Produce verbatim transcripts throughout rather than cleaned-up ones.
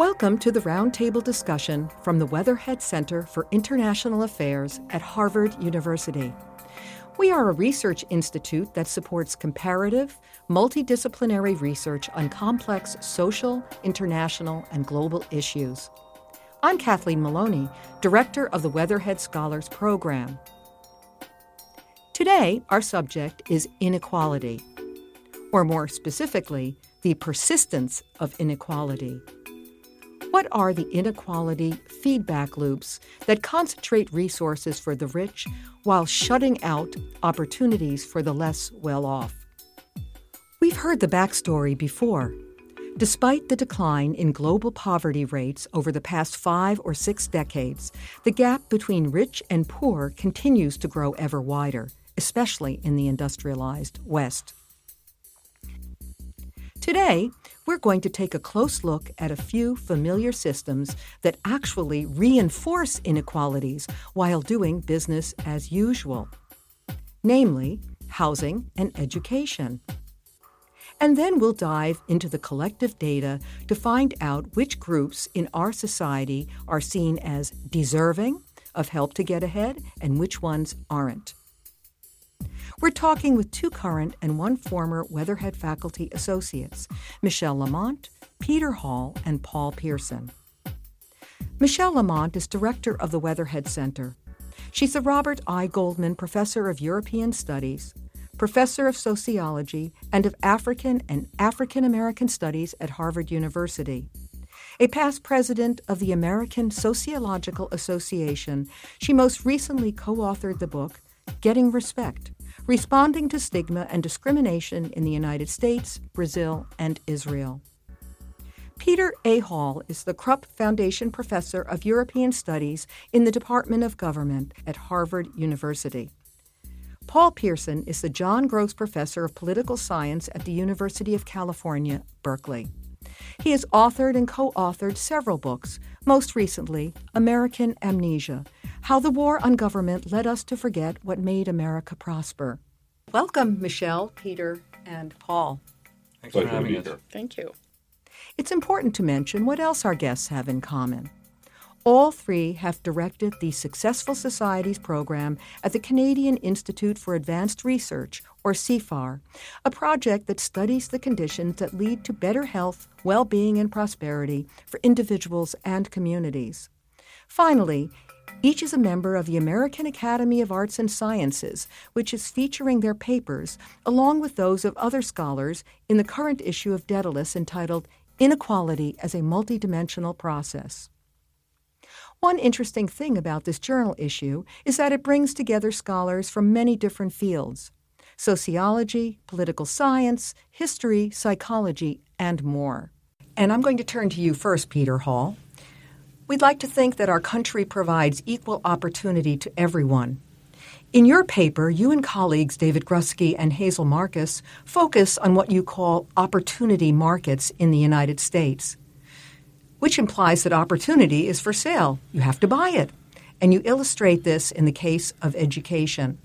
Welcome to the roundtable discussion from the Weatherhead Center for International Affairs at Harvard University. We are a research institute that supports comparative, multidisciplinary research on complex social, international, and global issues. I'm Kathleen Maloney, Director of the Weatherhead Scholars Program. Today, our subject is inequality, or more specifically, the persistence of inequality. What are the inequality feedback loops that concentrate resources for the rich while shutting out opportunities for the less well-off? We've heard the backstory before. Despite the decline in global poverty rates over the past five or six decades, the gap between rich and poor continues to grow ever wider, especially in the industrialized West. Today, we're going to take a close look at a few familiar systems that actually reinforce inequalities while doing business as usual, namely housing and education. And then we'll dive into the collective data to find out which groups in our society are seen as deserving of help to get ahead and which ones aren't. We're talking with two current and one former Weatherhead faculty associates, Michelle Lamont, Peter Hall, and Paul Pierson. Michelle Lamont is director of the Weatherhead Center. She's the Robert I. Goldman Professor of European Studies, Professor of Sociology, and of African and African American Studies at Harvard University. A past president of the American Sociological Association, she most recently co-authored the book, Getting Respect, Responding to Stigma and Discrimination in the United States, Brazil, and Israel. Peter A. Hall is the Krupp Foundation Professor of European Studies in the Department of Government at Harvard University. Paul Pierson is the John Gross Professor of Political Science at the University of California, Berkeley. He has authored and co-authored several books, most recently, American Amnesia, How the War on Government Led Us to Forget What Made America Prosper. Welcome, Michelle, Peter, and Paul. Thanks for having us. Thank you. It's important to mention what else our guests have in common. All three have directed the Successful Societies program at the Canadian Institute for Advanced Research, or C I F A R, a project that studies the conditions that lead to better health, well-being, and prosperity for individuals and communities. Finally, each is a member of the American Academy of Arts and Sciences, which is featuring their papers, along with those of other scholars, in the current issue of Daedalus entitled Inequality as a Multidimensional Process. One interesting thing about this journal issue is that it brings together scholars from many different fields: sociology, political science, history, psychology, and more. And I'm going to turn to you first, Peter Hall. We'd like to think that our country provides equal opportunity to everyone. In your paper, you and colleagues David Grusky and Hazel Marcus focus on what you call opportunity markets in the United States, which implies that opportunity is for sale. You have to buy it. And you illustrate this in the case of education.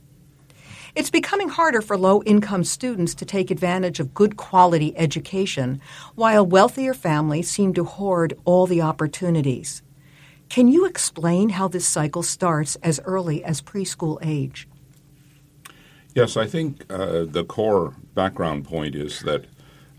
It's becoming harder for low-income students to take advantage of good quality education, while wealthier families seem to hoard all the opportunities. Can you explain how this cycle starts as early as preschool age? Yes, I think uh, the core background point is that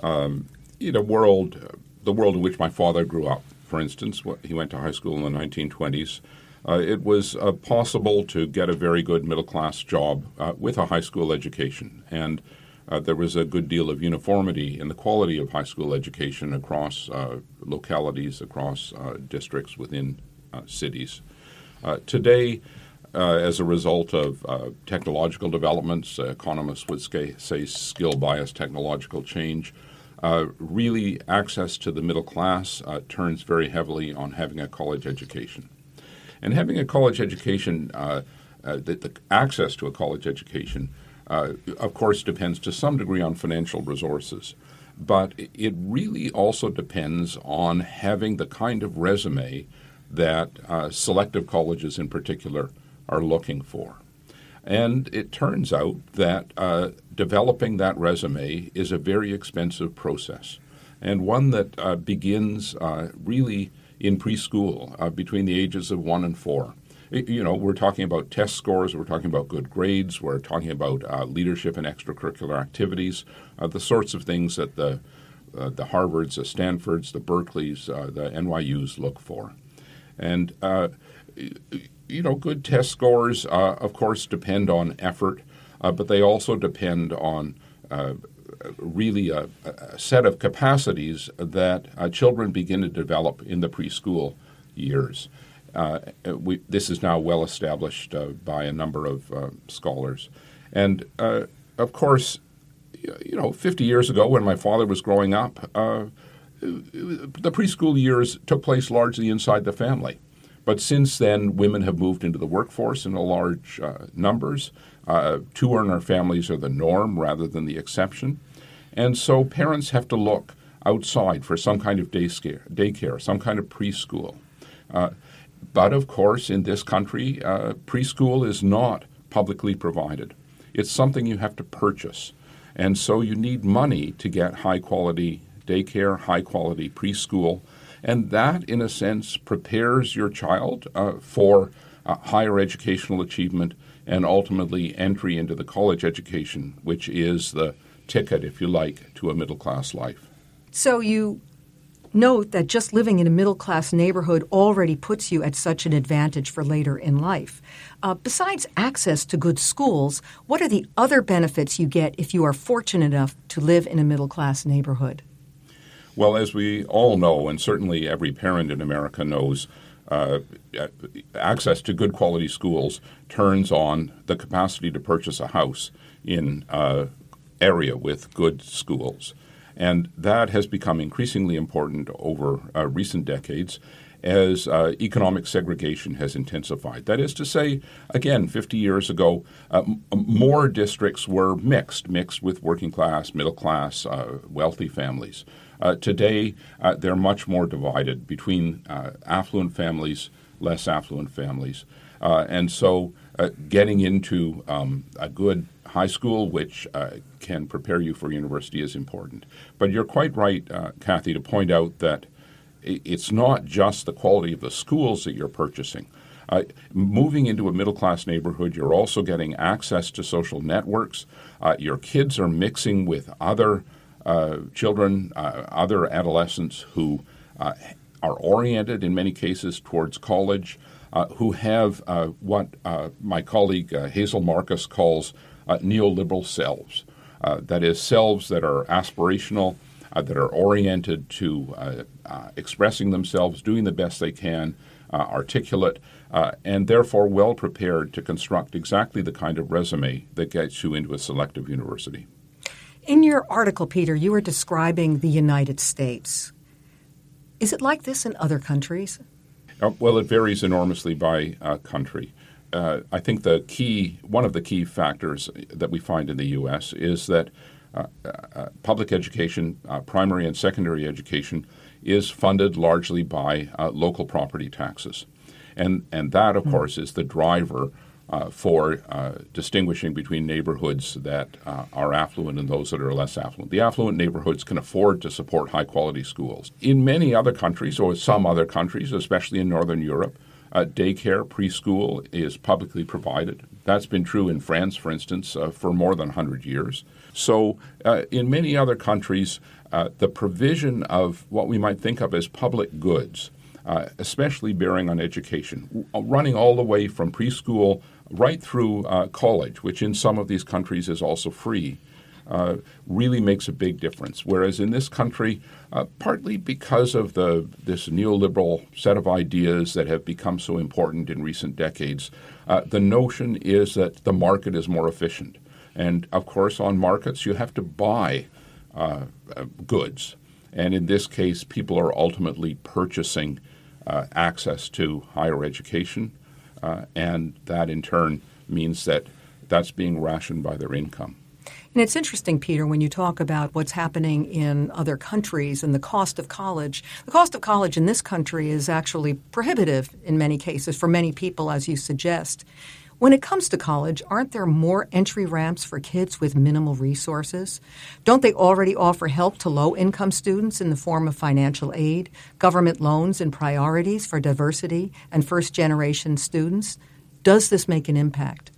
um, in a world, the world in which my father grew up, for instance, he went to high school in the nineteen twenties, Uh, it was uh, possible to get a very good middle-class job uh, with a high school education, and uh, there was a good deal of uniformity in the quality of high school education across uh, localities, across uh, districts within uh, cities. Uh, today, uh, as a result of uh, technological developments, uh, economists would say, say skill-biased technological change, uh, really access to the middle class uh, turns very heavily on having a college education. And having a college education, uh, uh, the, the access to a college education, uh, of course, depends to some degree on financial resources. But it really also depends on having the kind of resume that uh, selective colleges in particular are looking for. And it turns out that uh, developing that resume is a very expensive process. and one that uh, begins uh, really in preschool, uh, between the ages of one and four. It, you know, we're talking about test scores, we're talking about good grades, we're talking about uh, leadership and extracurricular activities, uh, the sorts of things that the uh, the Harvards, the Stanfords, the Berkeleys, uh, the N Y Us look for. And, uh, you know, good test scores, uh, of course, depend on effort, uh, but they also depend on uh, really a, a set of capacities that uh, children begin to develop in the preschool years. Uh, we, this is now well established uh, by a number of uh, scholars. And, uh, of course, you know, fifty years ago when my father was growing up, uh, the preschool years took place largely inside the family. But since then, women have moved into the workforce in large uh, numbers. Uh, two-earner families are the norm rather than the exception. And so parents have to look outside for some kind of daycare, daycare some kind of preschool. Uh, But, of course, in this country, uh, preschool is not publicly provided. It's something you have to purchase. And so you need money to get high-quality daycare, high-quality preschool. And that, in a sense, prepares your child uh, for uh, higher educational achievement and ultimately entry into the college education, which is the ticket, if you like, to a middle-class life. So you note that just living in a middle-class neighborhood already puts you at such an advantage for later in life. Uh, besides access to good schools, what are the other benefits you get if you are fortunate enough to live in a middle-class neighborhood? Well, as we all know, and certainly every parent in America knows, uh, access to good quality schools turns on the capacity to purchase a house in an area with good schools. And that has become increasingly important over uh, recent decades as uh, economic segregation has intensified. That is to say, again, fifty years ago, uh, m- more districts were mixed, mixed with working class, middle class, uh, wealthy families. Uh, today, uh, they're much more divided between uh, affluent families, less affluent families. Uh, and so uh, getting into um, a good high school, which uh, can prepare you for university, is important. But you're quite right, uh, Kathy, to point out that it's not just the quality of the schools that you're purchasing. Uh, moving into a middle-class neighborhood, you're also getting access to social networks. Uh, your kids are mixing with other uh, children, uh, other adolescents who uh, are oriented, in many cases, towards college, uh, who have uh, what uh, my colleague uh, Hazel Marcus calls Uh, neoliberal selves, uh, that is, selves that are aspirational, uh, that are oriented to uh, uh, expressing themselves, doing the best they can, uh, articulate, uh, and therefore well prepared to construct exactly the kind of resume that gets you into a selective university. In your article, Peter, you were describing the United States. Is it like this in other countries? Uh, well, it varies enormously by uh, country. Uh, I think the key, one of the key factors that we find in the U S is that uh, uh, public education, uh, primary and secondary education, is funded largely by uh, local property taxes. And and that, of mm-hmm. course, is the driver uh, for uh, distinguishing between neighborhoods that uh, are affluent and those that are less affluent. The affluent neighborhoods can afford to support high-quality schools. In many other countries, or some other countries, especially in Northern Europe, Uh, daycare, preschool is publicly provided. That's been true in France, for instance, uh, for more than one hundred years. So uh, in many other countries, uh, the provision of what we might think of as public goods, uh, especially bearing on education, w- running all the way from preschool right through uh, college, which in some of these countries is also free, Uh, really makes a big difference. Whereas in this country, uh, partly because of the this neoliberal set of ideas that have become so important in recent decades, uh, the notion is that the market is more efficient. And of course, on markets, you have to buy uh, uh, goods. And in this case, people are ultimately purchasing uh, access to higher education. Uh, and that in turn means that that's being rationed by their income. And it's interesting, Peter, when you talk about what's happening in other countries and the cost of college. The cost of college in this country is actually prohibitive in many cases for many people, as you suggest. When it comes to college, aren't there more entry ramps for kids with minimal resources? Don't they already offer help to low-income students in the form of financial aid, government loans and priorities for diversity and first-generation students? Does this make an impact?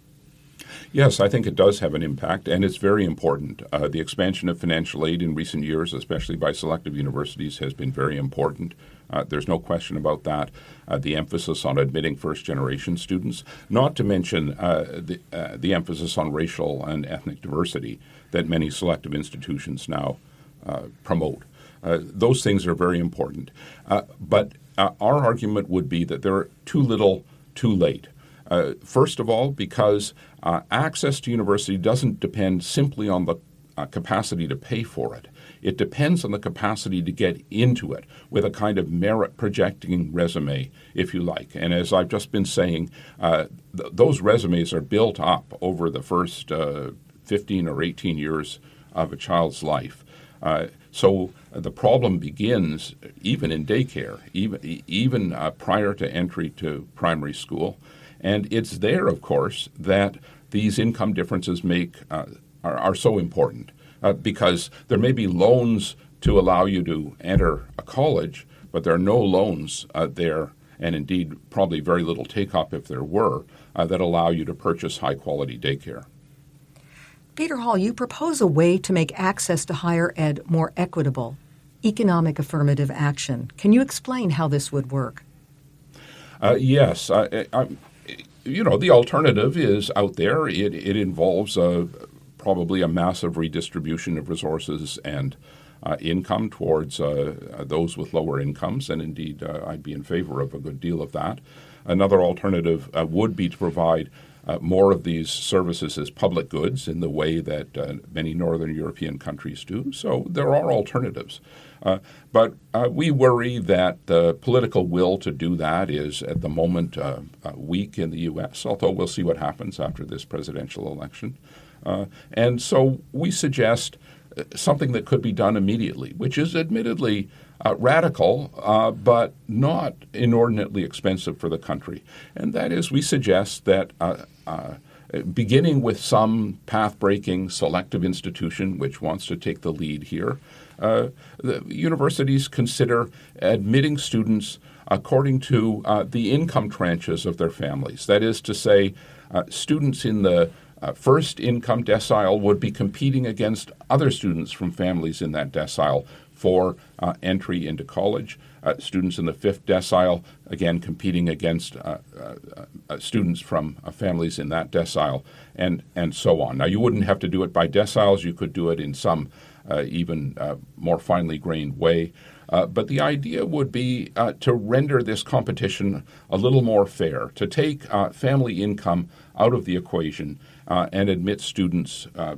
Yes, I think it does have an impact, and it's very important. Uh, the expansion of financial aid in recent years, especially by selective universities, has been very important. Uh, there's no question about that. Uh, the emphasis on admitting first-generation students, not to mention uh, the, uh, the emphasis on racial and ethnic diversity that many selective institutions now uh, promote. Uh, those things are very important. Uh, but uh, our argument would be that they're too little, too late. Uh, first of all, because uh, access to university doesn't depend simply on the uh, capacity to pay for it. It depends on the capacity to get into it with a kind of merit-projecting resume, if you like. And as I've just been saying, uh, th- those resumes are built up over the first uh, fifteen or eighteen years of a child's life. Uh, so the problem begins even in daycare, even, even uh, prior to entry to primary school. And it's there, of course, that these income differences make uh, are, are so important uh, because there may be loans to allow you to enter a college, but there are no loans uh, there, and indeed probably very little take-up if there were, uh, that allow you to purchase high-quality daycare. Peter Hall, you propose a way to make access to higher ed more equitable, economic affirmative action. Can you explain how this would work? Uh, yes. I, I, You know, the alternative is out there. It it involves a, probably a massive redistribution of resources and uh, income towards uh, those with lower incomes, and indeed uh, I'd be in favor of a good deal of that. Another alternative uh, would be to provide uh, more of these services as public goods in the way that uh, many northern European countries do. So there are alternatives. Uh, but uh, we worry that the political will to do that is, at the moment, uh, uh, weak in the U S, although we'll see what happens after this presidential election. Uh, and so we suggest something that could be done immediately, which is admittedly uh, radical, uh, but not inordinately expensive for the country. And that is, we suggest that uh, uh, beginning with some path-breaking selective institution which wants to take the lead here, Uh, the universities consider admitting students according to uh, the income tranches of their families. That is to say, uh, students in the uh, first income decile would be competing against other students from families in that decile for uh, entry into college. Uh, students in the fifth decile, again, competing against uh, uh, uh, students from uh, families in that decile, and, and so on. Now, you wouldn't have to do it by deciles. You could do it in some Uh, even uh, more finely grained way. Uh, but the idea would be uh, to render this competition a little more fair, to take uh, family income out of the equation uh, and admit students uh,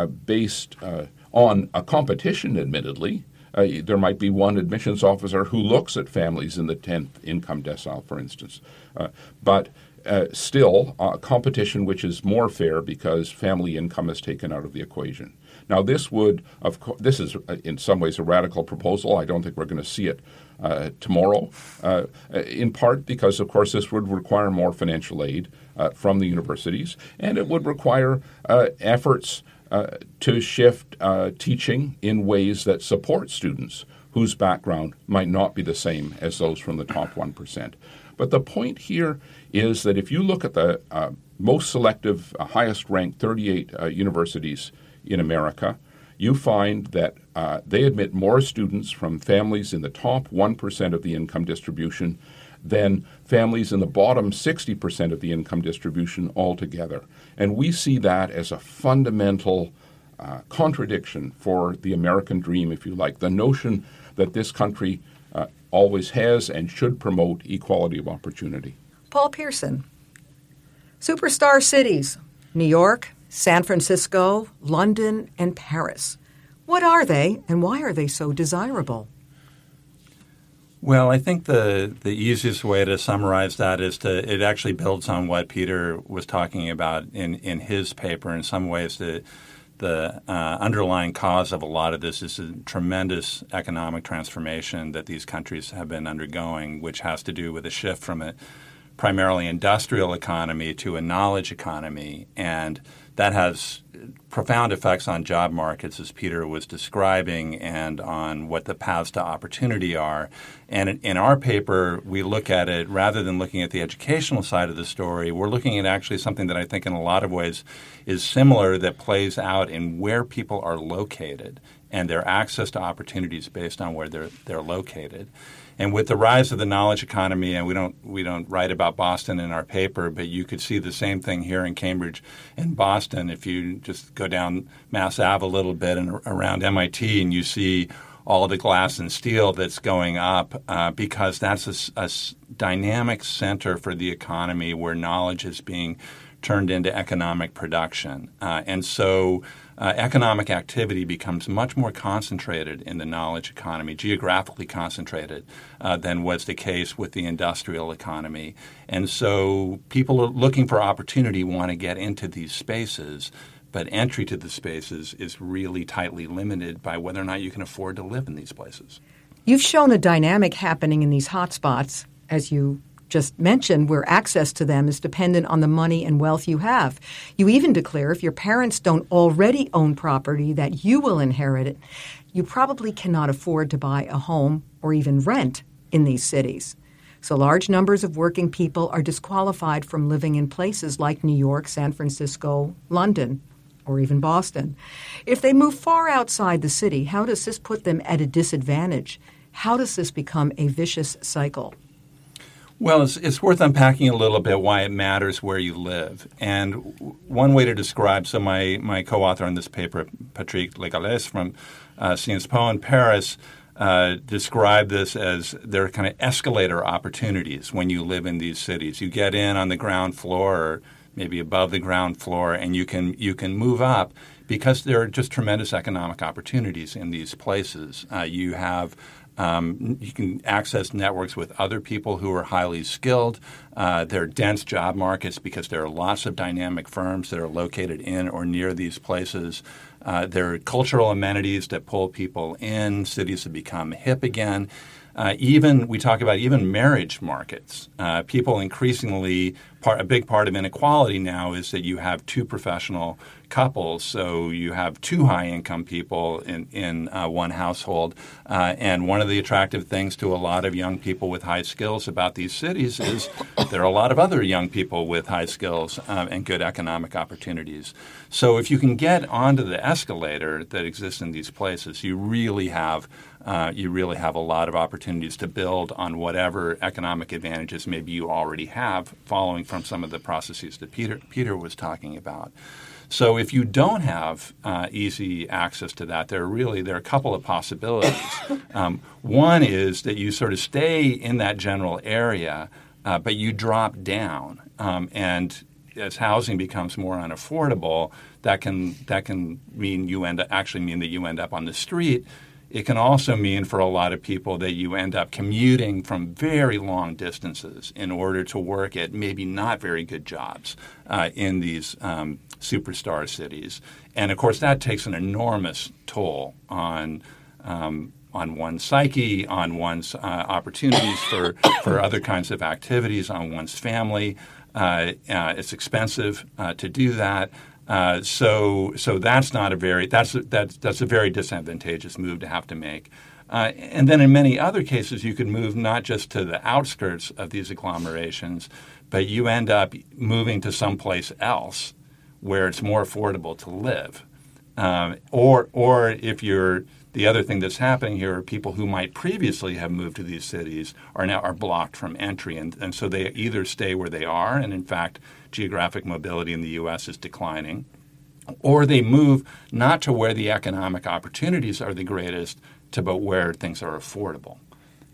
uh, based uh, on a competition, admittedly. Uh, there might be one admissions officer who looks at families in the tenth income decile, for instance. Uh, but uh, still, a uh, competition which is more fair because family income is taken out of the equation. Now, this would, of course, this is in some ways a radical proposal. I don't think we're going to see it uh, tomorrow, uh, in part because, of course, this would require more financial aid uh, from the universities, and it would require uh, efforts uh, to shift uh, teaching in ways that support students whose background might not be the same as those from the top one percent. But the point here is that if you look at the uh, most selective, uh, highest-ranked thirty-eight uh, universities in America, you find that uh, they admit more students from families in the top one percent of the income distribution than families in the bottom sixty percent of the income distribution altogether. And we see that as a fundamental uh, contradiction for the American dream, if you like, the notion that this country uh, always has and should promote equality of opportunity. Paul Pierson, superstar cities, New York, San Francisco, London, and Paris. What are they, and why are they so desirable? Well, I think the, the easiest way to summarize that is to it actually builds on what Peter was talking about in, in his paper. In some ways, the, the uh, underlying cause of a lot of this is a tremendous economic transformation that these countries have been undergoing, which has to do with a shift from a primarily industrial economy to a knowledge economy, and that has profound effects on job markets, as Peter was describing, and on what the paths to opportunity are. And in our paper, we look at it, rather than looking at the educational side of the story, we're looking at actually something that I think in a lot of ways is similar, that plays out in where people are located and their access to opportunities based on where they're they're located. And with the rise of the knowledge economy, and we don't we don't write about Boston in our paper, but you could see the same thing here in Cambridge and Boston. If you just go down Mass Ave a little bit and around M I T, and you see all the glass and steel that's going up, uh, because that's a, a dynamic center for the economy where knowledge is being turned into economic production. Uh, and so uh, economic activity becomes much more concentrated in the knowledge economy, geographically concentrated, uh, than was the case with the industrial economy. And so people looking for opportunity want to get into these spaces, but entry to the spaces is really tightly limited by whether or not you can afford to live in these places. You've shown a dynamic happening in these hotspots, as you just mentioned, where access to them is dependent on the money and wealth you have. You even declare if your parents don't already own property that you will inherit it, you probably cannot afford to buy a home or even rent in these cities. So large numbers of working people are disqualified from living in places like New York, San Francisco, London, or even Boston. If they move far outside the city, how does this put them at a disadvantage? How does this become a vicious cycle? Well, it's, it's worth unpacking a little bit why it matters where you live. And one way to describe, so my, my co-author on this paper, Patrick Legales from uh, Sciences Po in Paris, uh, described this as there are kind of escalator opportunities when you live in these cities. You get in on the ground floor, or maybe above the ground floor, and you can you can move up because there are just tremendous economic opportunities in these places. Uh, you have Um, you can access networks with other people who are highly skilled. Uh, there are dense job markets because there are lots of dynamic firms that are located in or near these places. Uh, there are cultural amenities that pull people in. Cities have become hip again. Uh, even we talk about even marriage markets. Uh, people increasingly part, a big part of inequality now is that you have two professional couples, so you have two high-income people in in uh, one household. Uh, and one of the attractive things to a lot of young people with high skills about these cities is there are a lot of other young people with high skills um, and good economic opportunities. So if you can get onto the escalator that exists in these places, you really have. Uh, you really have a lot of opportunities to build on whatever economic advantages maybe you already have, following from some of the processes that Peter Peter was talking about. So if you don't have uh, easy access to that, there are really there are a couple of possibilities. Um, one is that you sort of stay in that general area, uh, but you drop down, um, and as housing becomes more unaffordable, that can that can mean you end up, actually mean that you end up on the street. It can also mean for a lot of people that you end up commuting from very long distances in order to work at maybe not very good jobs uh, in these um, superstar cities. And, of course, that takes an enormous toll on um, on one's psyche, on one's uh, opportunities for, for other kinds of activities, on one's family. Uh, uh, it's expensive uh, to do that. Uh, so, so that's not a very that's that's that's a very disadvantageous move to have to make. Uh, and then, in many other cases, you could move not just to the outskirts of these agglomerations, but you end up moving to someplace else where it's more affordable to live. Um, or, or if you're the other thing that's happening here are people who might previously have moved to these cities are now are blocked from entry, and, and so they either stay where they are, and in fact, geographic mobility in the U S is declining, or they move not to where the economic opportunities are the greatest, to but where things are affordable.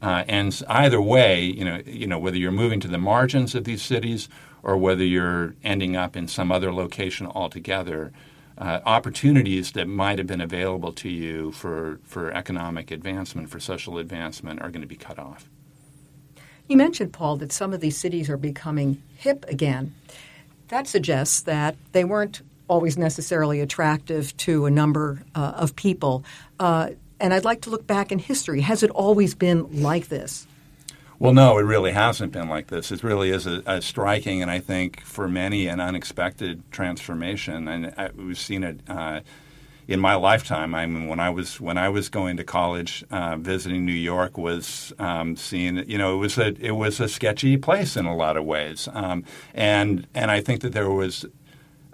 Uh, and either way, you know, you know, whether you're moving to the margins of these cities or whether you're ending up in some other location altogether. Uh, opportunities that might have been available to you for, for economic advancement, for social advancement, are going to be cut off. You mentioned, Paul, that some of these cities are becoming hip again. That suggests that they weren't always necessarily attractive to a number uh, of people. Uh, and I'd like to look back in history. Has it always been like this? Well, no, it really hasn't been like this. It really is a, a striking and I think for many an unexpected transformation. And I, we've seen it uh, in my lifetime. I mean, when I was when I was going to college, uh, visiting New York was um, seeing. You know, it was a it was a sketchy place in a lot of ways. Um, and and I think that there was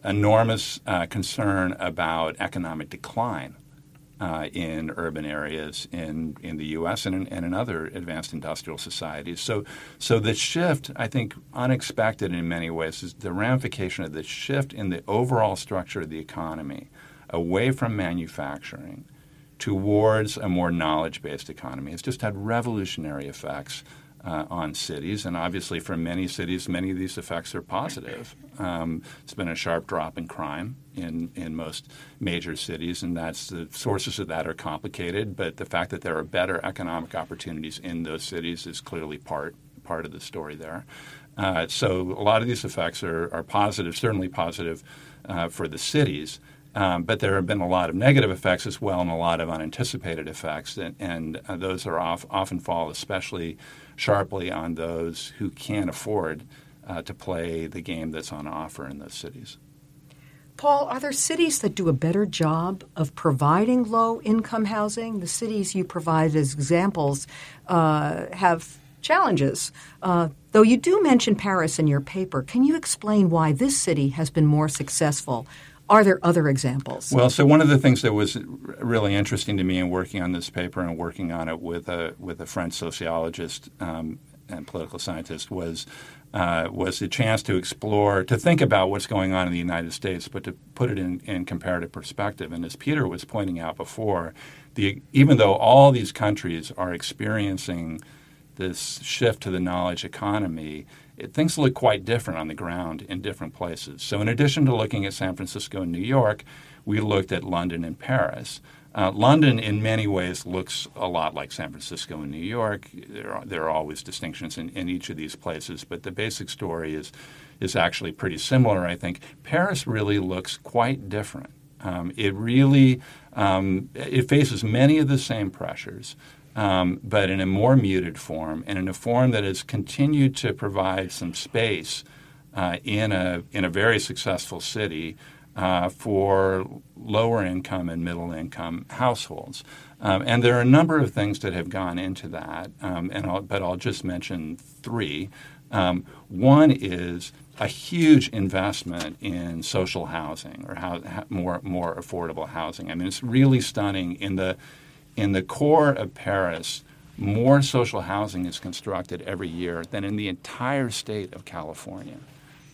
enormous uh, concern about economic decline. Uh, in urban areas in, in the U S and in, and in other advanced industrial societies. So so the shift, I think, unexpected in many ways, is the ramification of the shift in the overall structure of the economy away from manufacturing towards a more knowledge-based economy. It's just had revolutionary effects uh, on cities, and obviously for many cities, many of these effects are positive. Um, it's been a sharp drop in crime in in most major cities, and that's the sources of that are complicated, but the fact that there are better economic opportunities in those cities is clearly part part of the story there. Uh, so a lot of these effects are, are positive, certainly positive uh, for the cities, um, but there have been a lot of negative effects as well and a lot of unanticipated effects, and, and uh, those are off, often fall especially sharply on those who can't afford uh, to play the game that's on offer in those cities. Paul, are there cities that do a better job of providing low-income housing? The cities you provide as examples uh, have challenges, uh, though you do mention Paris in your paper. Can you explain why this city has been more successful? Are there other examples? Well, so one of the things that was really interesting to me in working on this paper and working on it with a with a French sociologist um, and political scientist was Uh, was the chance to explore, to think about what's going on in the United States, but to put it in, in comparative perspective. And as Peter was pointing out before, the, even though all these countries are experiencing this shift to the knowledge economy, it, things look quite different on the ground in different places. So in addition to looking at San Francisco and New York, we looked at London and Paris. Uh, London, in many ways, looks a lot like San Francisco and New York. There are, there are always distinctions in, in each of these places, but the basic story is is actually pretty similar, I think. Paris really looks quite different. Um, it really um, it faces many of the same pressures, um, but in a more muted form and in a form that has continued to provide some space uh, in a in a very successful city Uh, for lower-income and middle-income households. Um, and there are a number of things that have gone into that, um, and I'll, but I'll just mention three. Um, one is a huge investment in social housing or how, how, more more affordable housing. I mean, it's really stunning. In the, in the core of Paris, more social housing is constructed every year than in the entire state of California.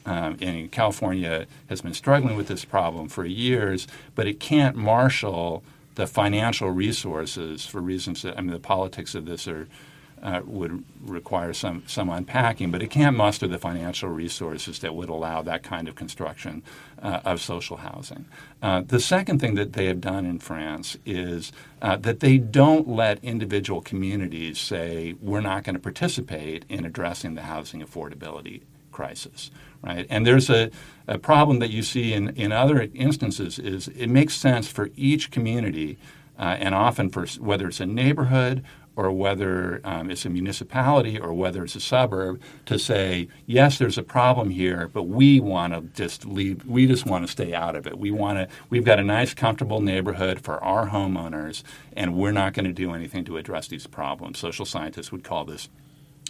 Um, and California has been struggling with this problem for years, but it can't marshal the financial resources for reasons that, I mean, the politics of this are uh, would require some, some unpacking, but it can't muster the financial resources that would allow that kind of construction uh, of social housing. Uh, the second thing that they have done in France is uh, that they don't let individual communities say, we're not going to participate in addressing the housing affordability crisis, right? And there's a, a problem that you see in, in other instances is it makes sense for each community, uh, and often for whether it's a neighborhood or whether um, it's a municipality or whether it's a suburb, to say, yes, there's a problem here, but we want to just leave. We just want to stay out of it. We want to. We've got a nice, comfortable neighborhood for our homeowners, and we're not going to do anything to address these problems. Social scientists would call this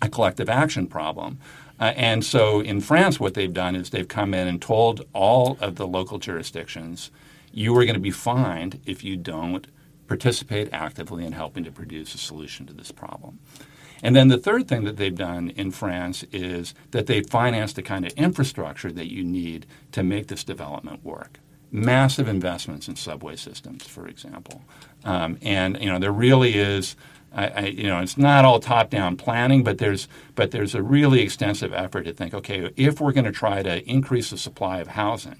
a collective action problem. Uh, and so in France, what they've done is they've come in and told all of the local jurisdictions, you are going to be fined if you don't participate actively in helping to produce a solution to this problem. And then the third thing that they've done in France is that they've financed the kind of infrastructure that you need to make this development work. Massive investments in subway systems, for example. Um, and, you know, there really is... I, I, you know, it's not all top-down planning, but there's but there's a really extensive effort to think, okay, if we're going to try to increase the supply of housing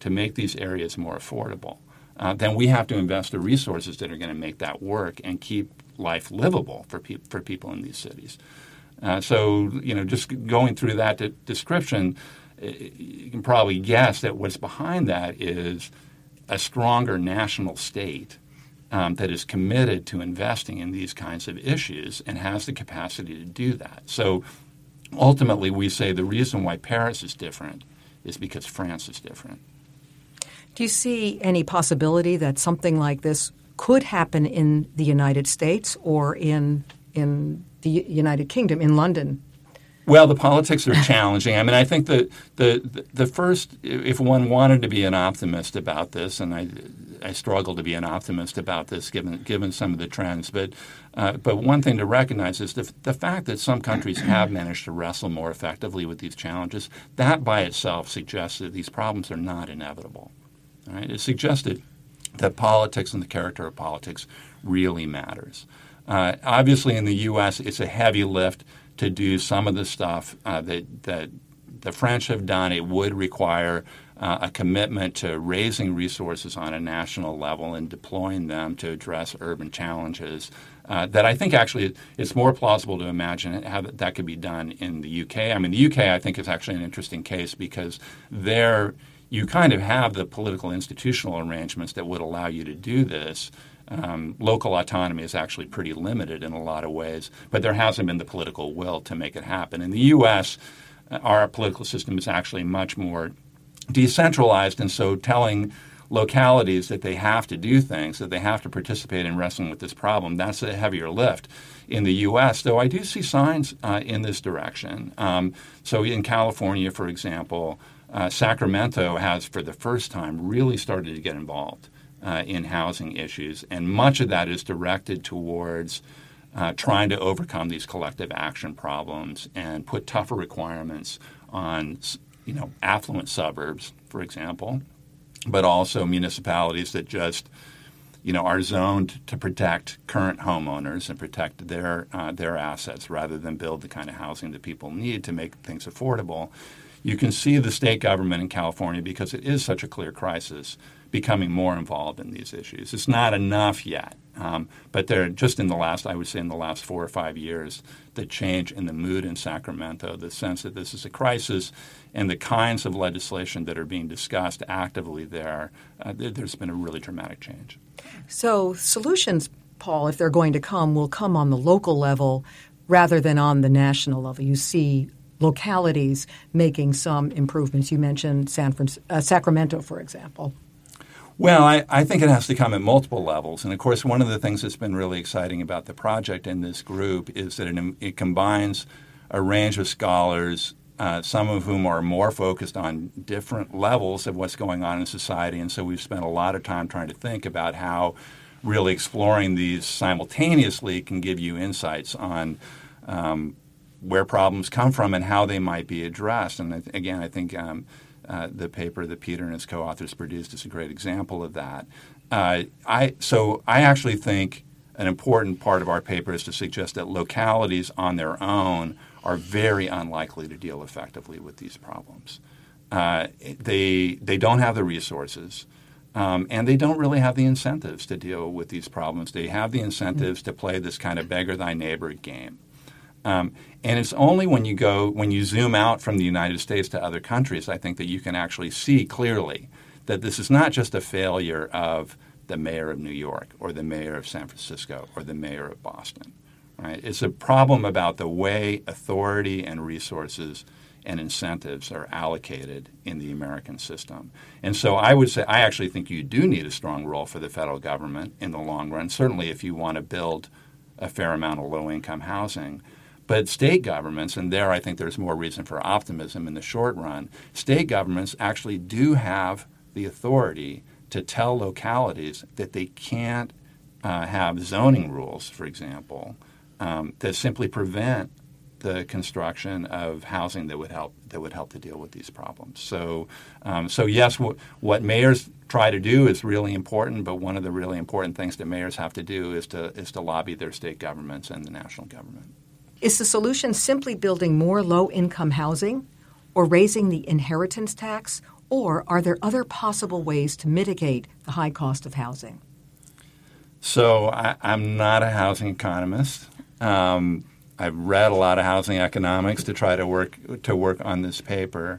to make these areas more affordable, uh, then we have to invest the resources that are going to make that work and keep life livable for pe- for people in these cities. Uh, so, you know, just going through that de- description, you can probably guess that what's behind that is a stronger national state um, that is committed to investing in these kinds of issues and has the capacity to do that. So ultimately, we say the reason why Paris is different is because France is different. Do you see any possibility that something like this could happen in the United States or in in the United Kingdom, in London? Well, the politics are challenging. I mean, I think the the the first, if one wanted to be an optimist about this, and I I struggle to be an optimist about this given given some of the trends, but uh, but one thing to recognize is the the fact that some countries have managed to wrestle more effectively with these challenges. That by itself suggests that these problems are not inevitable. Right? It suggested that politics and the character of politics really matters. Uh, obviously, in the U S, it's a heavy lift to do some of the stuff uh, that, that the French have done. It would require uh, a commitment to raising resources on a national level and deploying them to address urban challenges uh, that I think actually it's more plausible to imagine how that could be done in the U K. I mean, the U K, I think, is actually an interesting case because there you kind of have the political institutional arrangements that would allow you to do this. Um, local autonomy is actually pretty limited in a lot of ways, but there hasn't been the political will to make it happen. In the U S, our political system is actually much more decentralized, and so telling localities that they have to do things, that they have to participate in wrestling with this problem, that's a heavier lift in the U S, though I do see signs uh, in this direction. Um, so in California, for example, uh, Sacramento has, for the first time, really started to get involved Uh, in housing issues, and much of that is directed towards uh, trying to overcome these collective action problems and put tougher requirements on, you know, affluent suburbs, for example, but also municipalities that just, you know, are zoned to protect current homeowners and protect their uh, their assets rather than build the kind of housing that people need to make things affordable. You can see the state government in California, because it is such a clear crisis, becoming more involved in these issues. It's not enough yet, um, but they're just in the last, I would say in the last four or five years, the change in the mood in Sacramento, the sense that this is a crisis and the kinds of legislation that are being discussed actively there, uh, there's been a really dramatic change. So solutions, Paul, if they're going to come, will come on the local level rather than on the national level. You see localities making some improvements. You mentioned San Francisco, uh, Sacramento, for example. Well, I, I think it has to come at multiple levels. And, of course, one of the things that's been really exciting about the project in this group is that it, it combines a range of scholars, uh, some of whom are more focused on different levels of what's going on in society. And so we've spent a lot of time trying to think about how really exploring these simultaneously can give you insights on um, where problems come from and how they might be addressed. And, again, I think um, – Uh, the paper that Peter and his co-authors produced is a great example of that. Uh, I so I actually think an important part of our paper is to suggest that localities on their own are very unlikely to deal effectively with these problems. Uh, they they don't have the resources, um, and they don't really have the incentives to deal with these problems. They have the incentives mm-hmm. to play this kind of beggar-thy-neighbor game. Um, and it's only when you go, when you zoom out from the United States to other countries, I think that you can actually see clearly that this is not just a failure of the mayor of New York or the mayor of San Francisco or the mayor of Boston, right? It's a problem about the way authority and resources and incentives are allocated in the American system. And so I would say, I actually think you do need a strong role for the federal government in the long run, certainly if you want to build a fair amount of low-income housing. But state governments, and there I think there's more reason for optimism in the short run, state governments actually do have the authority to tell localities that they can't uh, have zoning rules, for example, um, that simply prevent the construction of housing that would help that would help to deal with these problems. So, um, so yes, w- what mayors try to do is really important, but one of the really important things that mayors have to do is to is to lobby their state governments and the national government. Is the solution simply building more low-income housing or raising the inheritance tax, or are there other possible ways to mitigate the high cost of housing? So I, I'm not a housing economist. Um, I've read a lot of housing economics to try to work to work on this paper.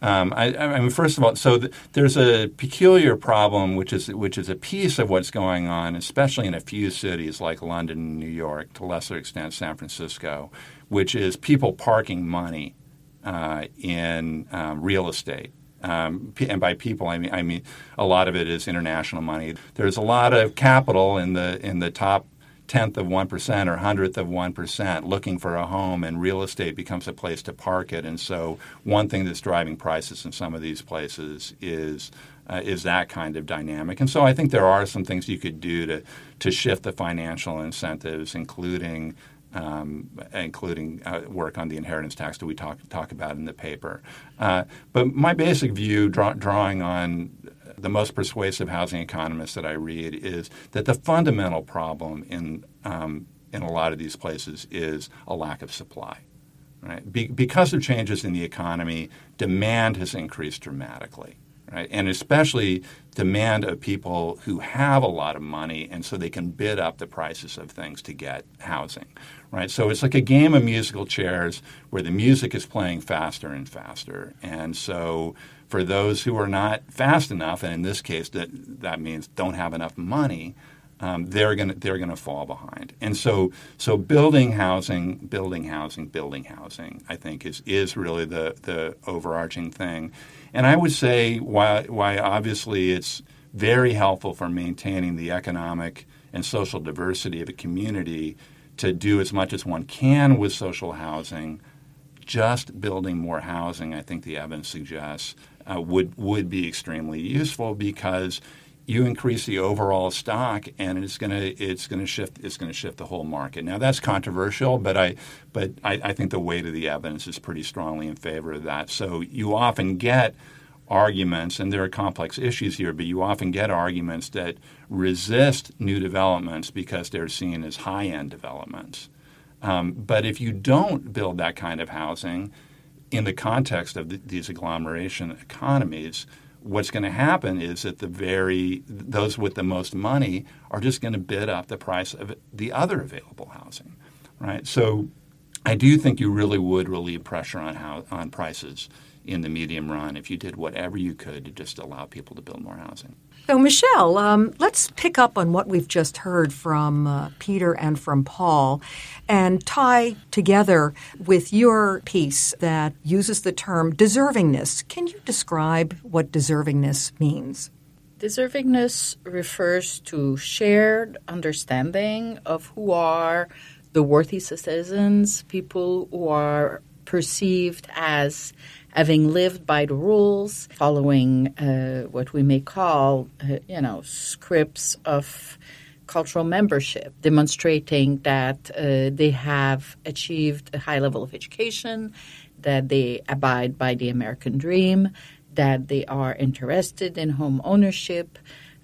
Um, I, I mean, first of all, so th- there's a peculiar problem, which is which is a piece of what's going on, especially in a few cities like London and New York, to a lesser extent San Francisco, which is people parking money uh, in um, real estate. Um, and by people, I mean I mean a lot of it is international money. There's a lot of capital in the in the top tenth of one percent or hundredth of one percent looking for a home, and real estate becomes a place to park it. And so one thing that's driving prices in some of these places is uh, is that kind of dynamic. And so I think there are some things you could do to to shift the financial incentives, including Um, including uh, work on the inheritance tax that we talk talk about in the paper. Uh, but my basic view, draw, drawing on the most persuasive housing economists that I read, is that the fundamental problem in um, in a lot of these places is a lack of supply. Right? Be- because of changes in the economy, demand has increased dramatically. Right? And especially demand of people who have a lot of money, and so they can bid up the prices of things to get housing. Right? So it's like a game of musical chairs where the music is playing faster and faster. And so for those who are not fast enough, and in this case that that means don't have enough money, um, they're gonna they're gonna fall behind. And so so building housing, building housing, building housing, I think is is really the the overarching thing. And I would say why, why obviously it's very helpful for maintaining the economic and social diversity of a community to do as much as one can with social housing. Just building more housing, I think the evidence suggests, uh, would would be extremely useful, because you increase the overall stock, and it's gonna it's gonna shift it's gonna shift the whole market. Now that's controversial, but I but I, I think the weight of the evidence is pretty strongly in favor of that. So you often get arguments, and there are complex issues here, but you often get arguments that resist new developments because they're seen as high-end developments. Um, but if you don't build that kind of housing in the context of the, these agglomeration economies, what's going to happen is that the very those with the most money are just going to bid up the price of the other available housing, right? So I do think you really would relieve pressure on how, on prices in the medium run if you did whatever you could to just allow people to build more housing. So, Michelle, um, let's pick up on what we've just heard from uh, Peter and from Paul and tie together with your piece that uses the term deservingness. Can you describe what deservingness means? Deservingness refers to shared understanding of who are the worthy citizens, people who are perceived as having lived by the rules, following uh, what we may call, uh, you know, scripts of cultural membership, demonstrating that uh, they have achieved a high level of education, that they abide by the American dream, that they are interested in home ownership,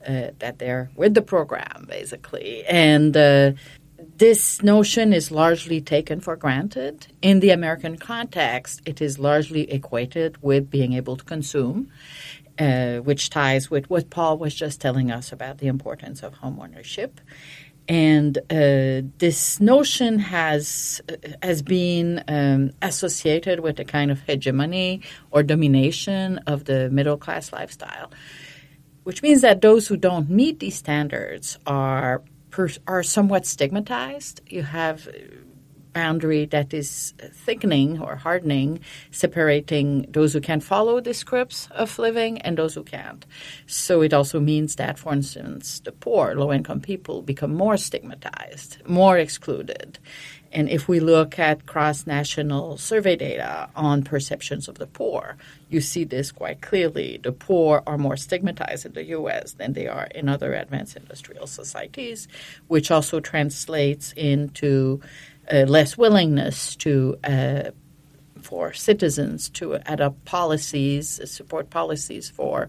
uh, that they're with the program, basically. And uh, This notion is largely taken for granted. In the American context, it is largely equated with being able to consume, uh, which ties with what Paul was just telling us about the importance of homeownership. And uh, this notion has has been um, associated with a kind of hegemony or domination of the middle-class lifestyle, which means that those who don't meet these standards are are somewhat stigmatized. You have boundary that is thickening or hardening, separating those who can follow the scripts of living and those who can't. So it also means that, for instance, the poor, low-income people become more stigmatized, more excluded. And if we look at cross-national survey data on perceptions of the poor, you see this quite clearly. The poor are more stigmatized in the U S than they are in other advanced industrial societies, which also translates into uh, less willingness to uh, for citizens to adopt policies, support policies for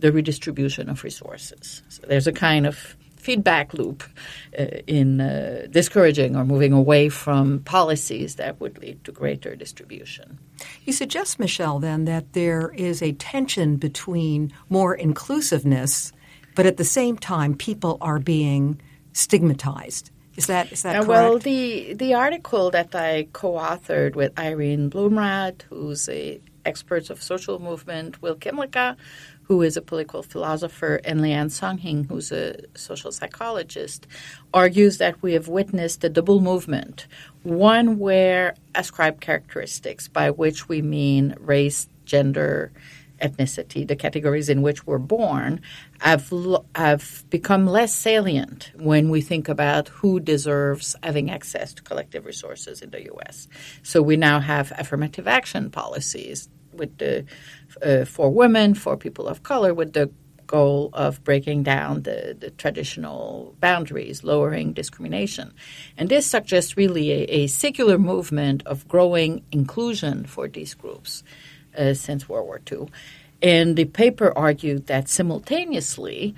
the redistribution of resources. So there's a kind of feedback loop uh, in uh, discouraging or moving away from policies that would lead to greater distribution. You suggest, Michelle, then, that there is a tension between more inclusiveness, but at the same time people are being stigmatized. Is that is that uh, correct? Well, the, the article that I co-authored with Irene Bloemraad, who's a experts of social movement, Will Kymlicka, who is a political philosopher, and Lian Songhing, who's a social psychologist, argues that we have witnessed a double movement, one where ascribed characteristics, by which we mean race, gender, ethnicity, the categories in which we're born, have, have become less salient when we think about who deserves having access to collective resources in the U S. So we now have affirmative action policies with the uh, for women, for people of color, with the goal of breaking down the, the traditional boundaries, lowering discrimination. And this suggests really a, a secular movement of growing inclusion for these groups uh, since World War Two. And the paper argued that simultaneously,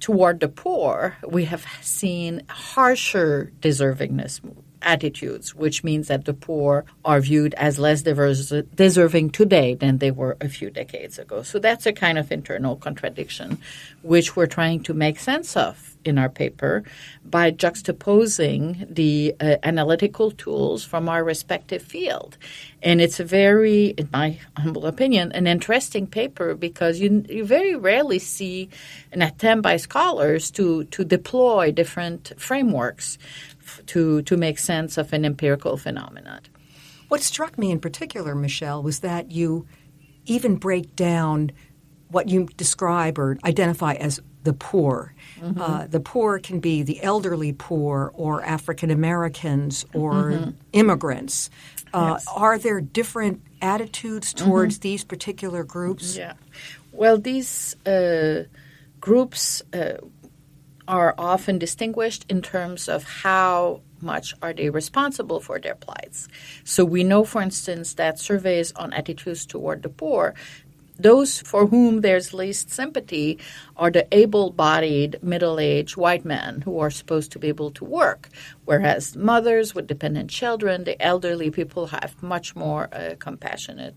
toward the poor, we have seen harsher deservingness movements. Attitudes, which means that the poor are viewed as less diverse, deserving today than they were a few decades ago. So that's a kind of internal contradiction, which we're trying to make sense of in our paper by juxtaposing the uh, analytical tools from our respective field. And it's a very, in my humble opinion, an interesting paper because you, you very rarely see an attempt by scholars to, to deploy different frameworks to to make sense of an empirical phenomenon. What struck me in particular, Michelle, was that you even break down what you describe or identify as the poor. Mm-hmm. Uh, the poor can be the elderly poor or African Americans or mm-hmm. immigrants. Uh, yes. Are there different attitudes towards mm-hmm. these particular groups? Yeah. Well, these uh, groups uh, are often distinguished in terms of how much are they responsible for their plights. So we know, for instance, that surveys on attitudes toward the poor, those for whom there's least sympathy are the able-bodied, middle-aged white men who are supposed to be able to work, whereas mothers with dependent children, the elderly people have much more uh, compassionate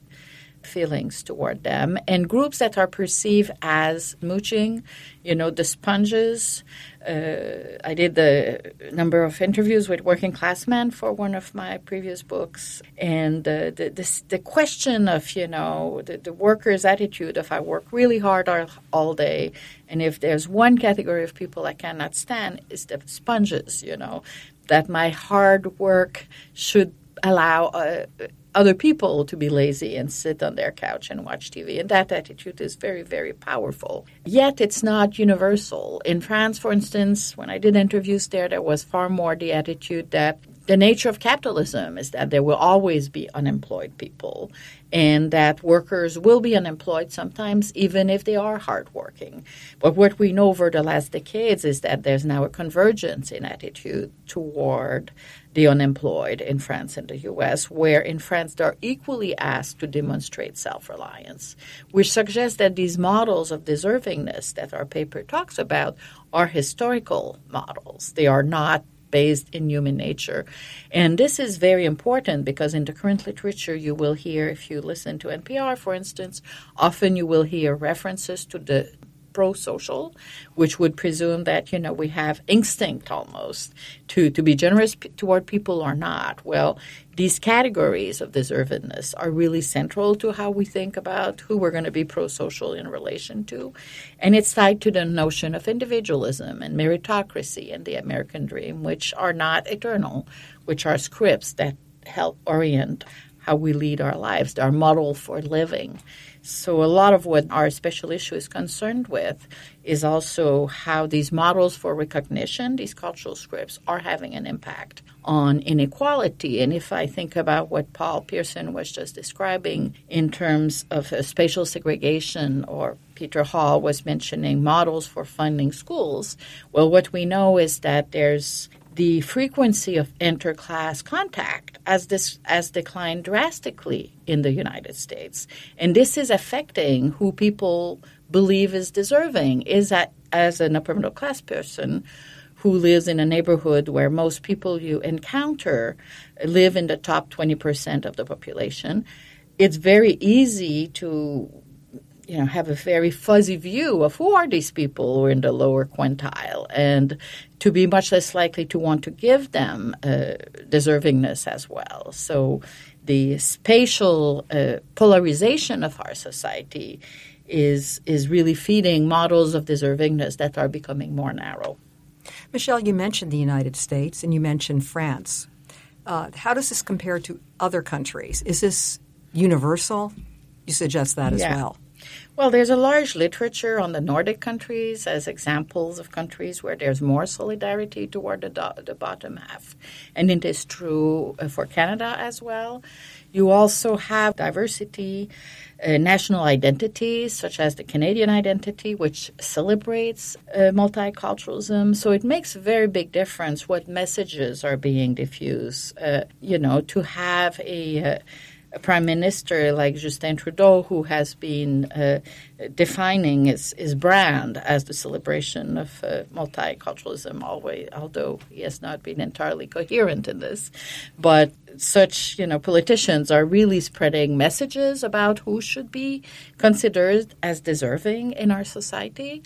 feelings toward them, and groups that are perceived as mooching, you know, the sponges. Uh, I did the number of interviews with working class men for one of my previous books, and uh, the this, the question of, you know, the, the worker's attitude of I work really hard all day, and if there's one category of people I cannot stand, is the sponges, you know, that my hard work should allow uh, other people to be lazy and sit on their couch and watch T V. And that attitude is very, very powerful. Yet it's not universal. In France, for instance, when I did interviews there, there was far more the attitude that the nature of capitalism is that there will always be unemployed people and that workers will be unemployed sometimes even if they are hardworking. But what we know over the last decades is that there's now a convergence in attitude toward the unemployed in France and the U S, where in France they're equally asked to demonstrate self-reliance, which suggests that these models of deservingness that our paper talks about are historical models. They are not based in human nature. And this is very important because in the current literature you will hear, if you listen to N P R, for instance, often you will hear references to the pro-social, which would presume that, you know, we have instinct almost to, to be generous p- toward people or not. Well, these categories of deservedness are really central to how we think about who we're going to be pro-social in relation to. And it's tied to the notion of individualism and meritocracy and the American dream, which are not eternal, which are scripts that help orient how we lead our lives, our model for living. So a lot of what our special issue is concerned with is also how these models for recognition, these cultural scripts, are having an impact on inequality. And if I think about what Paul Pierson was just describing in terms of uh, spatial segregation, or Peter Hall was mentioning models for funding schools, well, what we know is that there's the frequency of interclass contact has, this, has declined drastically in the United States. And this is affecting who people believe is deserving. Is that as an upper middle class person who lives in a neighborhood where most people you encounter live in the top twenty percent of the population, it's very easy to you know, have a very fuzzy view of who are these people who are in the lower quintile and to be much less likely to want to give them uh, deservingness as well. So the spatial uh, polarization of our society is is really feeding models of deservingness that are becoming more narrow. Michelle, you mentioned the United States and you mentioned France. Uh, how does this compare to other countries? Is this universal? You suggest that as yeah. well. Well, there's a large literature on the Nordic countries as examples of countries where there's more solidarity toward the, do- the bottom half. And it is true for Canada as well. You also have diversity, uh, national identities, such as the Canadian identity, which celebrates uh, multiculturalism. So it makes a very big difference what messages are being diffused. Uh, you know, to have a... Uh, A prime minister like Justin Trudeau, who has been uh, defining his, his brand as the celebration of uh, multiculturalism, always, although he has not been entirely coherent in this. But such, you know, politicians are really spreading messages about who should be considered as deserving in our society.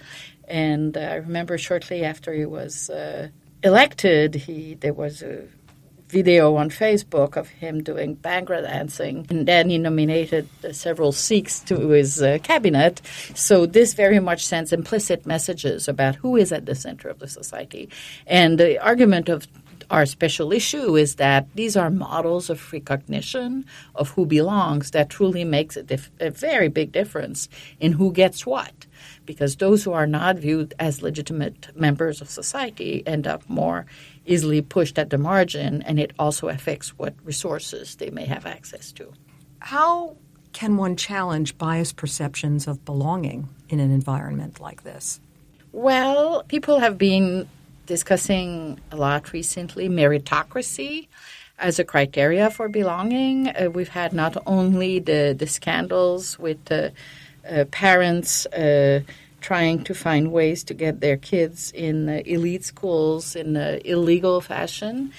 And uh, I remember shortly after he was uh, elected, he there was a video on Facebook of him doing Bhangra dancing, and then he nominated several Sikhs to his uh, cabinet. So this very much sends implicit messages about who is at the center of the society. And the argument of our special issue is that these are models of recognition of who belongs that truly makes a, dif- a very big difference in who gets what, because those who are not viewed as legitimate members of society end up more easily pushed at the margin, and it also affects what resources they may have access to. How can one challenge biased perceptions of belonging in an environment like this? Well, people have been discussing a lot recently meritocracy as a criteria for belonging. Uh, we've had not only the, the scandals with uh, uh, parents uh, trying to find ways to get their kids in uh, elite schools in uh, illegal fashion,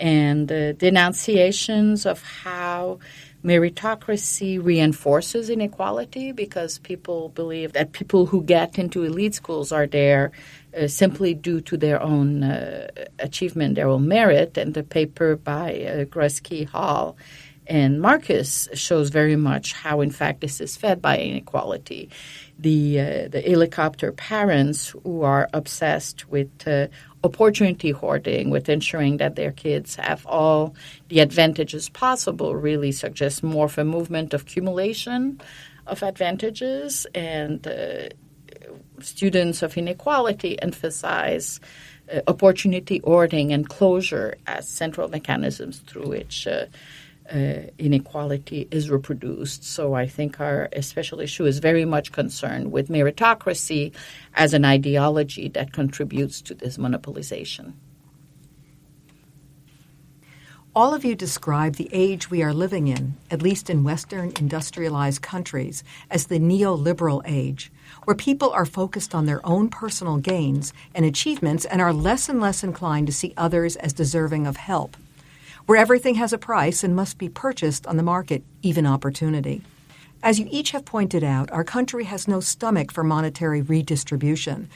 and uh, denunciations of how meritocracy reinforces inequality because people believe that people who get into elite schools are there uh, simply due to their own uh, achievement, their own merit. And the paper by uh, Grusky, Hall, and Marcus shows very much how, in fact, this is fed by inequality. The uh, the helicopter parents who are obsessed with uh, opportunity hoarding, with ensuring that their kids have all the advantages possible, really suggests more of a movement of accumulation of advantages. And uh, students of inequality emphasize uh, opportunity hoarding and closure as central mechanisms through which uh, Uh, inequality is reproduced. So I think our special issue is very much concerned with meritocracy as an ideology that contributes to this monopolization. All of you describe the age we are living in, at least in Western industrialized countries, as the neoliberal age, where people are focused on their own personal gains and achievements and are less and less inclined to see others as deserving of help, where everything has a price and must be purchased on the market, even opportunity. As you each have pointed out, our country has no stomach for monetary redistribution.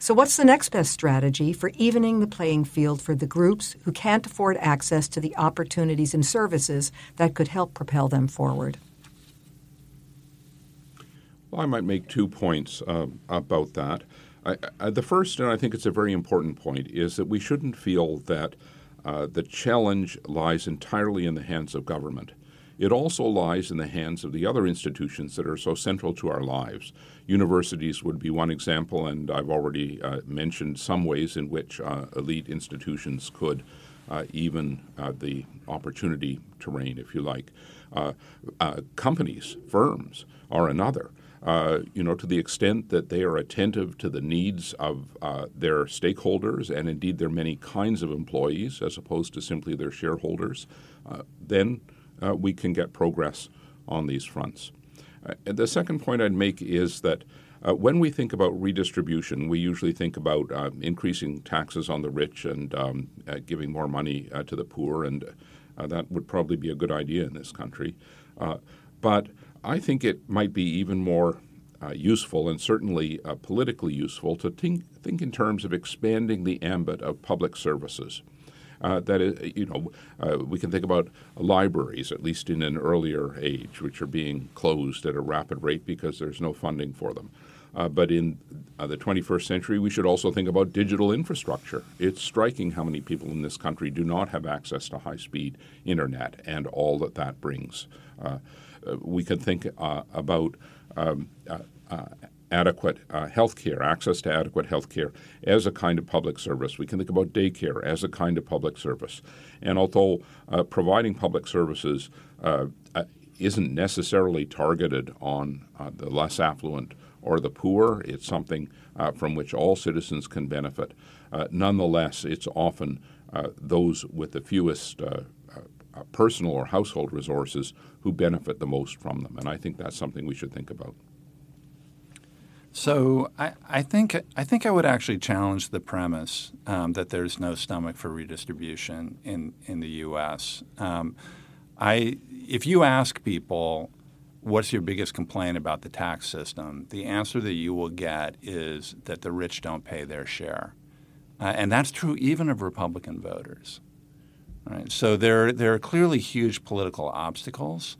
So what's the next best strategy for evening the playing field for the groups who can't afford access to the opportunities and services that could help propel them forward? Well, I might make two points uh, about that. I, I, the first, and I think it's a very important point, is that we shouldn't feel that Uh, the challenge lies entirely in the hands of government. It also lies in the hands of the other institutions that are so central to our lives. Universities would be one example, and I've already uh, mentioned some ways in which uh, elite institutions could uh, even uh, the opportunity terrain, if you like. Uh, uh, companies, firms are another. Uh, you know, to the extent that they are attentive to the needs of uh, their stakeholders and indeed their many kinds of employees as opposed to simply their shareholders, uh, then uh, we can get progress on these fronts. Uh, and the second point I'd make is that uh, when we think about redistribution, we usually think about uh, increasing taxes on the rich and um, uh, giving more money uh, to the poor, and uh, that would probably be a good idea in this country. Uh, but I think it might be even more uh, useful and certainly uh, politically useful to think, think in terms of expanding the ambit of public services. uh, that is, you know, uh, we can think about libraries, at least in an earlier age, which are being closed at a rapid rate because there's no funding for them. Uh, but in uh, the twenty-first century, we should also think about digital infrastructure. It's striking how many people in this country do not have access to high-speed internet and all that that brings. Uh, uh, we can think uh, about um, uh, uh, adequate uh, health care, access to adequate health care as a kind of public service. We can think about daycare as a kind of public service. And although uh, providing public services uh, uh, isn't necessarily targeted on uh, the less affluent or the poor, it's something uh, from which all citizens can benefit. Uh, nonetheless, it's often uh, those with the fewest uh, uh, personal or household resources who benefit the most from them, and I think that's something we should think about. So I, I think I think I would actually challenge the premise um, that there's no stomach for redistribution in in the U S. Um, I if you ask people, what's your biggest complaint about the tax system? The answer that you will get is that the rich don't pay their share. Uh, and that's true even of Republican voters. Right? So there, there are clearly huge political obstacles,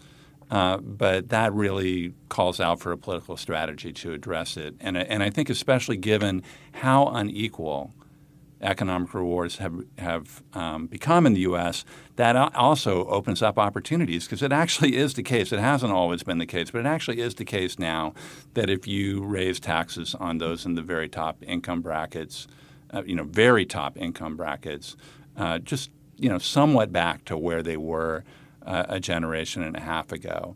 uh, but that really calls out for a political strategy to address it. And, and I think especially given how unequal economic rewards have have um, become in the U S, that also opens up opportunities, because it actually is the case. It hasn't always been the case, but it actually is the case now that if you raise taxes on those in the very top income brackets, uh, you know, very top income brackets, uh, just, you know, somewhat back to where they were uh, a generation and a half ago,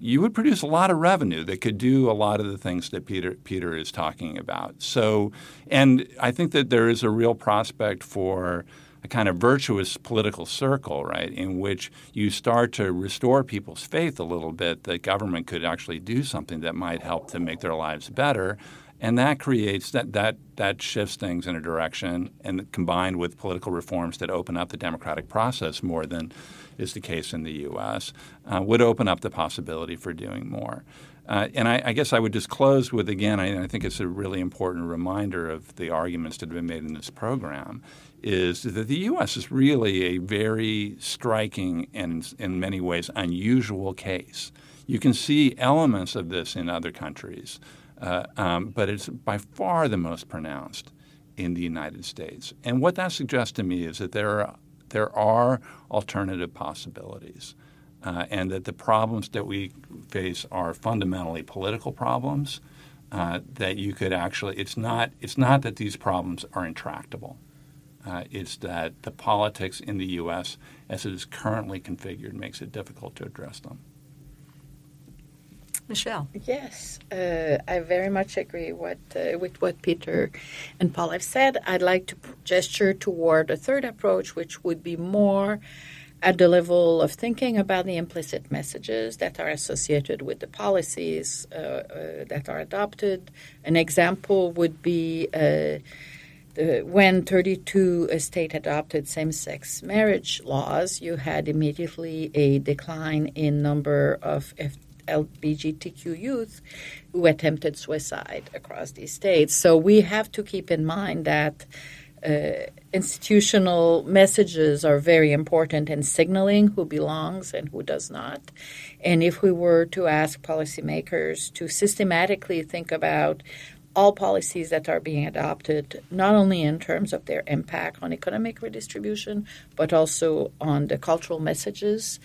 you would produce a lot of revenue that could do a lot of the things that Peter Peter is talking about. So, and I think that there is a real prospect for a kind of virtuous political circle, right, in which you start to restore people's faith a little bit that government could actually do something that might help to make their lives better. And that creates that that that shifts things in a direction, and combined with political reforms that open up the democratic process more than is the case in the U S, uh, would open up the possibility for doing more. Uh, and I, I guess I would just close with, again, I, I think it's a really important reminder of the arguments that have been made in this program, is that the U S is really a very striking and in many ways unusual case. You can see elements of this in other countries. Uh, um, but it's by far the most pronounced in the United States. And what that suggests to me is that there are, there are alternative possibilities, uh, and that the problems that we face are fundamentally political problems, uh, that you could actually – it's not it's not that these problems are intractable. Uh, it's that the politics in the U S as it is currently configured makes it difficult to address them. Michelle. Yes, uh, I very much agree what, uh, with what Peter and Paul have said. I'd like to gesture toward a third approach, which would be more at the level of thinking about the implicit messages that are associated with the policies uh, uh, that are adopted. An example would be uh, the, when thirty-two uh, states adopted same-sex marriage laws, you had immediately a decline in number of F- L G B T Q youth who attempted suicide across these states. So we have to keep in mind that uh, institutional messages are very important in signaling who belongs and who does not. And if we were to ask policymakers to systematically think about all policies that are being adopted, not only in terms of their impact on economic redistribution, but also on the cultural messages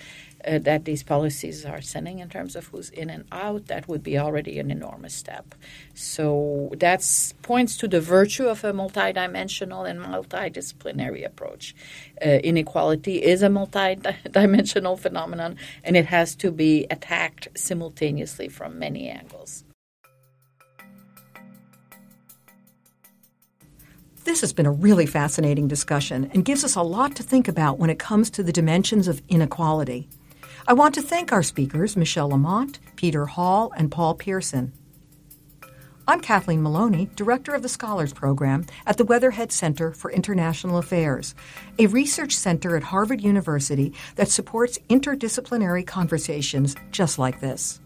Uh, that these policies are sending in terms of who's in and out, that would be already an enormous step. So that points to the virtue of a multidimensional and multidisciplinary approach. Uh, inequality is a multidimensional phenomenon, and it has to be attacked simultaneously from many angles. This has been a really fascinating discussion and gives us a lot to think about when it comes to the dimensions of inequality. I want to thank our speakers, Michelle Lamont, Peter Hall, and Paul Pierson. I'm Kathleen Maloney, Director of the Scholars Program at the Weatherhead Center for International Affairs, a research center at Harvard University that supports interdisciplinary conversations just like this.